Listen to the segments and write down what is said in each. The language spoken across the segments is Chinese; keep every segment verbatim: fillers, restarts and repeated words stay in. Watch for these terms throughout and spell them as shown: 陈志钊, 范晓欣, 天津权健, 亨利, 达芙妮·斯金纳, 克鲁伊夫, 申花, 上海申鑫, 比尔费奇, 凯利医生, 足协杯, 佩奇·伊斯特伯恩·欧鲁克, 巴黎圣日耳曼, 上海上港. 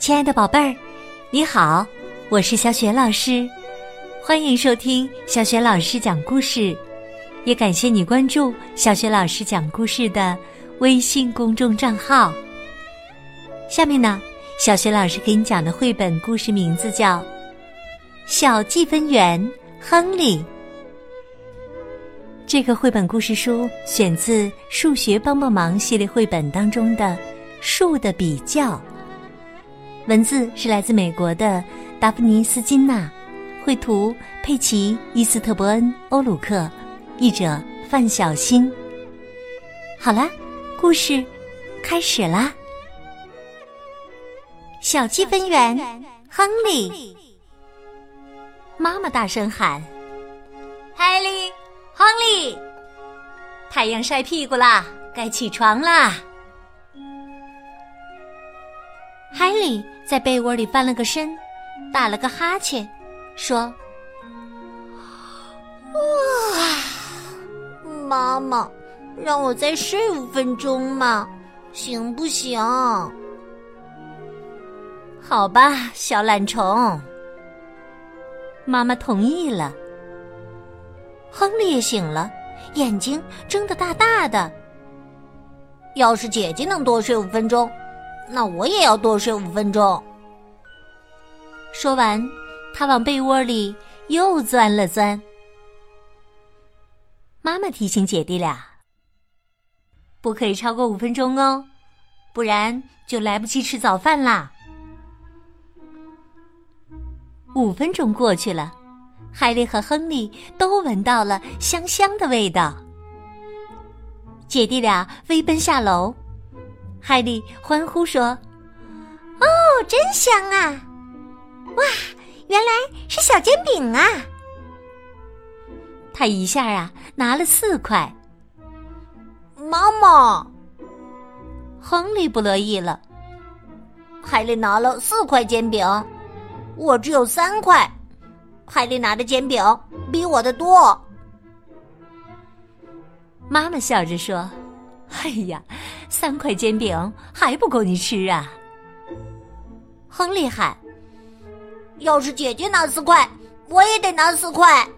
亲爱的宝贝儿，你好，我是小雪老师，欢迎收听小雪老师讲故事，也感谢你关注小雪老师讲故事的微信公众账号。下面呢，小雪老师给你讲的绘本故事名字叫《小计分员亨利》。这个绘本故事书选自《数学帮帮忙》系列绘本当中的《数的比较》。文字是来自美国的达芙妮·斯金纳，绘图佩奇·伊斯特伯恩·欧鲁克，译者范晓欣。好啦，故事开始啦！小计分员亨利，妈妈大声喊：“海利，亨利，太阳晒屁股啦，该起床啦！”海里在被窝里翻了个身，打了个哈欠，说：“哇，妈妈，让我再睡五分钟嘛，行不行？”“好吧，小懒虫。”妈妈同意了。亨利也醒了，眼睛睁得大大的。要是姐姐能多睡五分钟，那我也要多睡五分钟。说完，他往被窝里又钻了钻。妈妈提醒姐弟俩：“不可以超过五分钟哦，不然就来不及吃早饭啦。”五分钟过去了，海莉和亨利都闻到了香香的味道。姐弟俩飞奔下楼，海莉欢呼说：“哦，真香啊！哇，原来是小煎饼啊！”他一下啊拿了四块。妈妈，亨利不乐意了：“海莉拿了四块煎饼，我只有三块。海莉拿的煎饼比我的多。”妈妈笑着说：“哎呀，三块煎饼还不够你吃啊！”亨利喊：“要是姐姐拿四块，我也得拿四块。”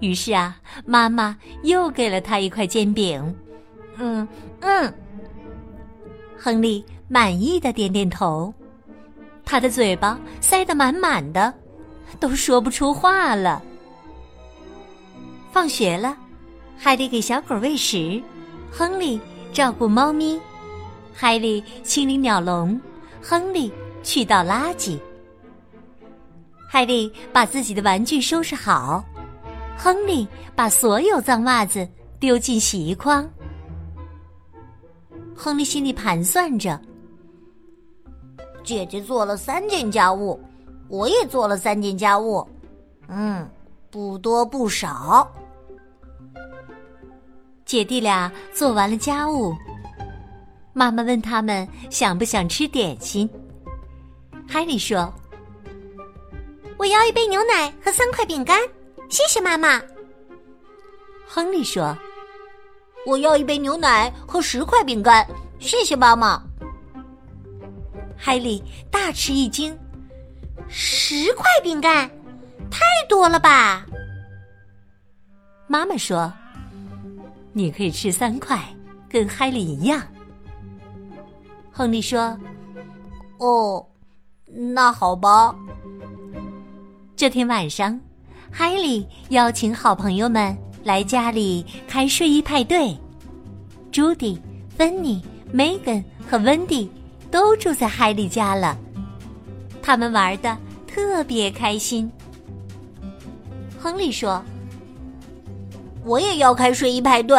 于是啊，妈妈又给了他一块煎饼。嗯嗯，亨利满意的点点头，他的嘴巴塞得满满的，都说不出话了。放学了，还得给小狗喂食，亨利照顾猫咪，海莉清理鸟笼，亨利去倒垃圾。海莉把自己的玩具收拾好，亨利把所有脏袜子丢进洗衣筐。亨利心里盘算着：“姐姐做了三件家务，我也做了三件家务，嗯，不多不少。”姐弟俩做完了家务，妈妈问他们想不想吃点心。海莉说：“我要一杯牛奶和三块饼干，谢谢妈妈。”亨利说：“我要一杯牛奶和十块饼干，谢谢妈妈。”海莉大吃一惊：“十块饼干，太多了吧？”妈妈说：“你可以吃三块，跟海莉一样。”亨利说：“哦，那好吧。”这天晚上，海莉邀请好朋友们来家里开睡衣派对。朱迪、芬妮、梅根和温迪都住在海莉家了，他们玩得特别开心。亨利说：“我也要开睡衣派对。”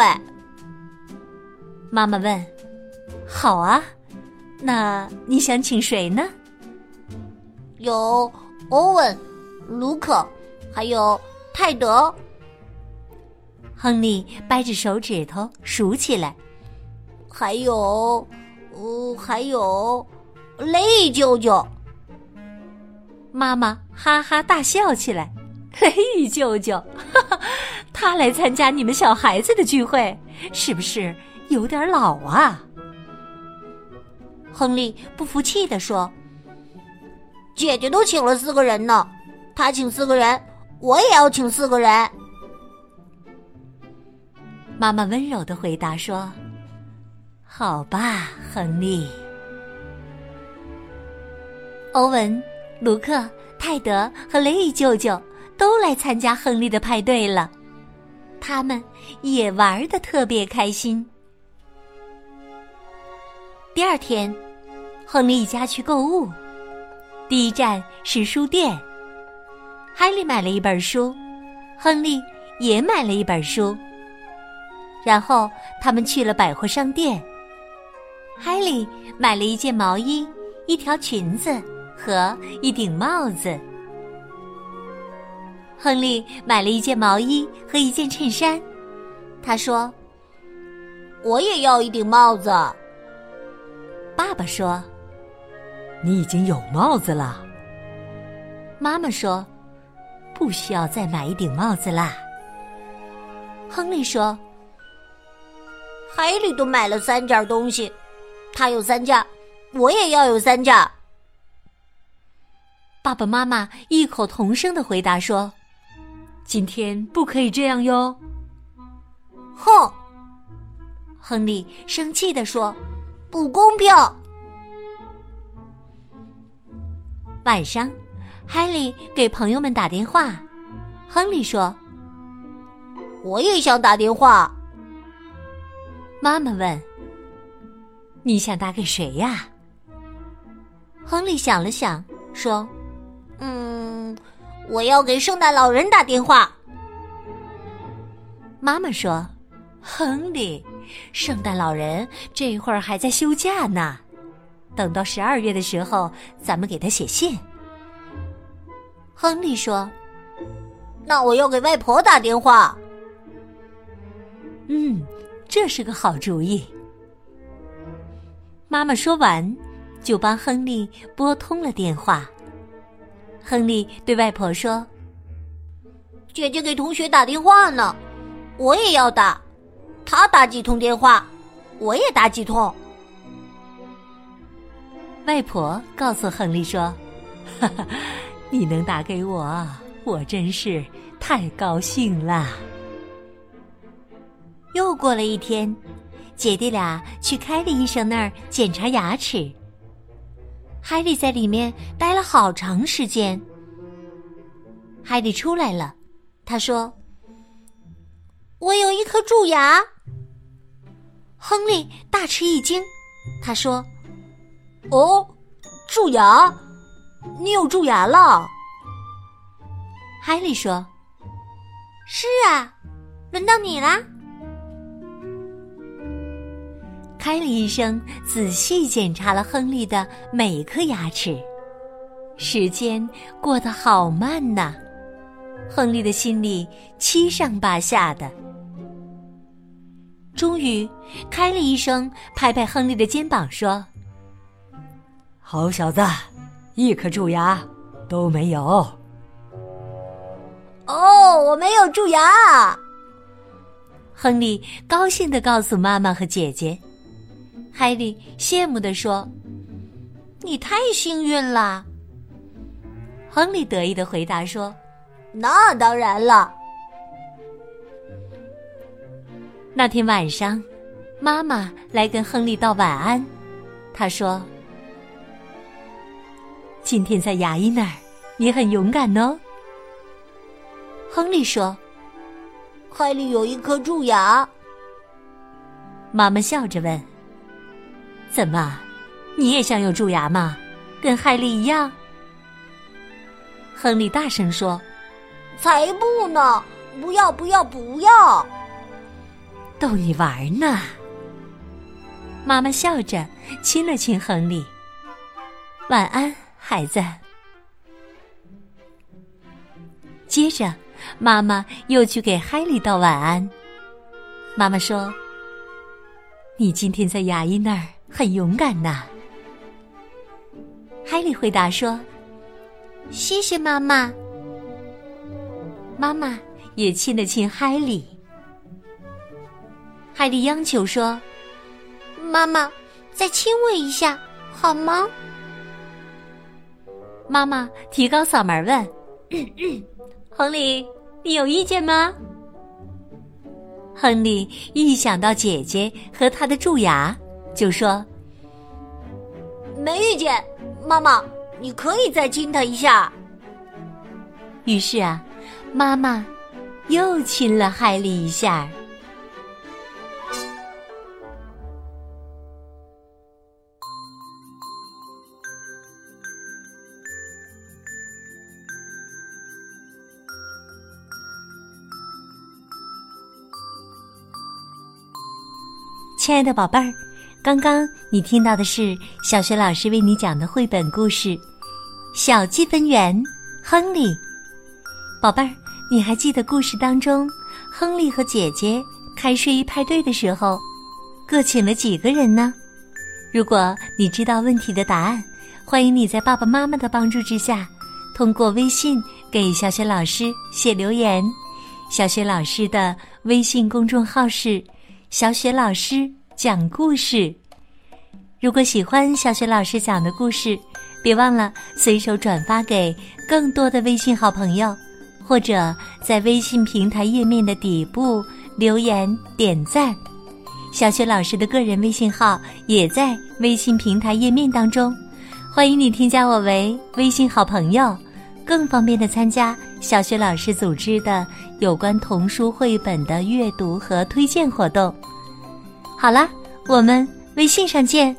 妈妈问：“好啊，那你想请谁呢？”“有欧文、卢克，还有泰德。”亨利掰着手指头数起来。“还有，呃，还有雷舅舅。”妈妈哈哈大笑起来：“雷舅舅，哈哈。”他来参加你们小孩子的聚会，是不是有点老啊？亨利不服气地说：“姐姐都请了四个人呢，她请四个人，我也要请四个人。”妈妈温柔地回答说：“好吧，亨利。”欧文、卢克、泰德和雷伊舅舅都来参加亨利的派对了，他们也玩得特别开心。第二天，亨利一家去购物，第一站是书店。哈利买了一本书，亨利也买了一本书。然后他们去了百货商店，哈利买了一件毛衣、一条裙子和一顶帽子。亨利买了一件毛衣和一件衬衫，他说：“我也要一顶帽子。”爸爸说：“你已经有帽子了。”妈妈说：“不需要再买一顶帽子啦。”亨利说：“海里都买了三件东西，他有三件，我也要有三件。”爸爸妈妈异口同声地回答说：“今天不可以这样哟。”“哼！”亨利生气地说：“不公平！”晚上，哈利给朋友们打电话，亨利说：“我也想打电话。”妈妈问：“你想打给谁呀？”亨利想了想说：“嗯，我要给圣诞老人打电话。”妈妈说：“亨利，圣诞老人这会儿还在休假呢，等到十二月的时候，咱们给他写信。”亨利说：“那我要给外婆打电话。”嗯。这是个好主意。妈妈说完，就帮亨利拨通了电话。亨利对外婆说：“姐姐给同学打电话呢，我也要打。她打几通电话，我也打几通。”外婆告诉亨利说：“哈哈，你能打给我，我真是太高兴了。”又过了一天，姐弟俩去凯利医生那儿检查牙齿。哈利在里面待了好长时间。哈利出来了，他说：“我有一颗蛀牙。”亨利大吃一惊，他说：“哦，蛀牙？你有蛀牙了？”哈利说：“是啊，轮到你啦。”凯利医生仔细检查了亨利的每一颗牙齿，时间过得好慢呐，亨利的心里七上八下的。终于，凯利医生拍拍亨利的肩膀说：“好小子，一颗蛀牙都没有。”“哦，我没有蛀牙。”亨利高兴地告诉妈妈和姐姐。哈利羡慕地说：“你太幸运了。”亨利得意地回答说：“那当然了。”那天晚上，妈妈来跟亨利道晚安，她说：“今天在牙医那儿，你很勇敢哦。”亨利说：“海里有一颗蛀牙。”妈妈笑着问：“怎么，你也想有蛀牙吗？跟海利一样？”亨利大声说：“才不呢！不要，不要，不要！逗你玩呢。”妈妈笑着亲了亲亨利：“晚安，孩子。”接着，妈妈又去给海利道晚安。妈妈说：“你今天在牙医那儿很勇敢呐。”哈利回答说：“谢谢妈妈。”妈妈也亲了亲哈利。哈利央求说：“妈妈，再亲我一下，好吗？妈妈提高嗓门问：“嗯嗯，亨利，你有意见吗？”亨利一想到姐姐和她的蛀牙，就说：“没意见，妈妈，你可以再亲她一下。”于是啊，妈妈又亲了海莉一下。亲爱的宝贝儿，刚刚你听到的是小学老师为你讲的绘本故事《小积分员亨利》。宝贝儿，你还记得故事当中亨利和姐姐开睡衣派对的时候各请了几个人呢？如果你知道问题的答案，欢迎你在爸爸妈妈的帮助之下通过微信给小学老师写留言。小学老师的微信公众号是小雪老师讲故事。如果喜欢小雪老师讲的故事，别忘了随手转发给更多的微信好朋友，或者在微信平台页面的底部留言点赞。小雪老师的个人微信号也在微信平台页面当中，欢迎你添加我为微信好朋友，更方便的参加小雪老师组织的有关童书绘本的阅读和推荐活动。好了，我们微信上见。